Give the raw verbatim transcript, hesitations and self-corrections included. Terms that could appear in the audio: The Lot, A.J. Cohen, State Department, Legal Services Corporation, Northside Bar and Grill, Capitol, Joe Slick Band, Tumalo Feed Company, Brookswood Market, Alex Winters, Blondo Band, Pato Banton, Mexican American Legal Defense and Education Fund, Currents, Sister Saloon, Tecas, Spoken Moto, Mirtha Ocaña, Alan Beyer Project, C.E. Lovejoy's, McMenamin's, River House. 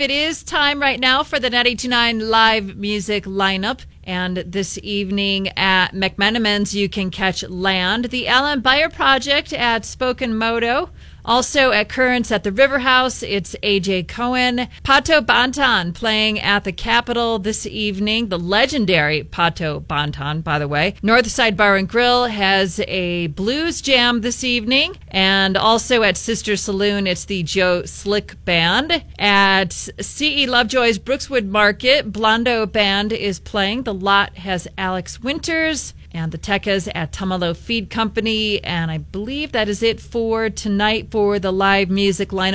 It is time right now for the ninety-two point nine live music lineup. And this evening at McMenamin's, you can catch Land, the Alan Beyer Project at Spoken Moto. Also at Currents at the River House, it's A J. Cohen. Pato Banton playing at the Capitol this evening. The legendary Pato Banton, by the way. Northside Bar and Grill has a blues jam this evening. And also at Sister Saloon, it's the Joe Slick Band. At C E. Lovejoy's Brookswood Market, Blondo Band is playing. The Lot has Alex Winters. And the Tecas at Tumalo Feed Company. And I believe that is it for tonight for the live music lineup.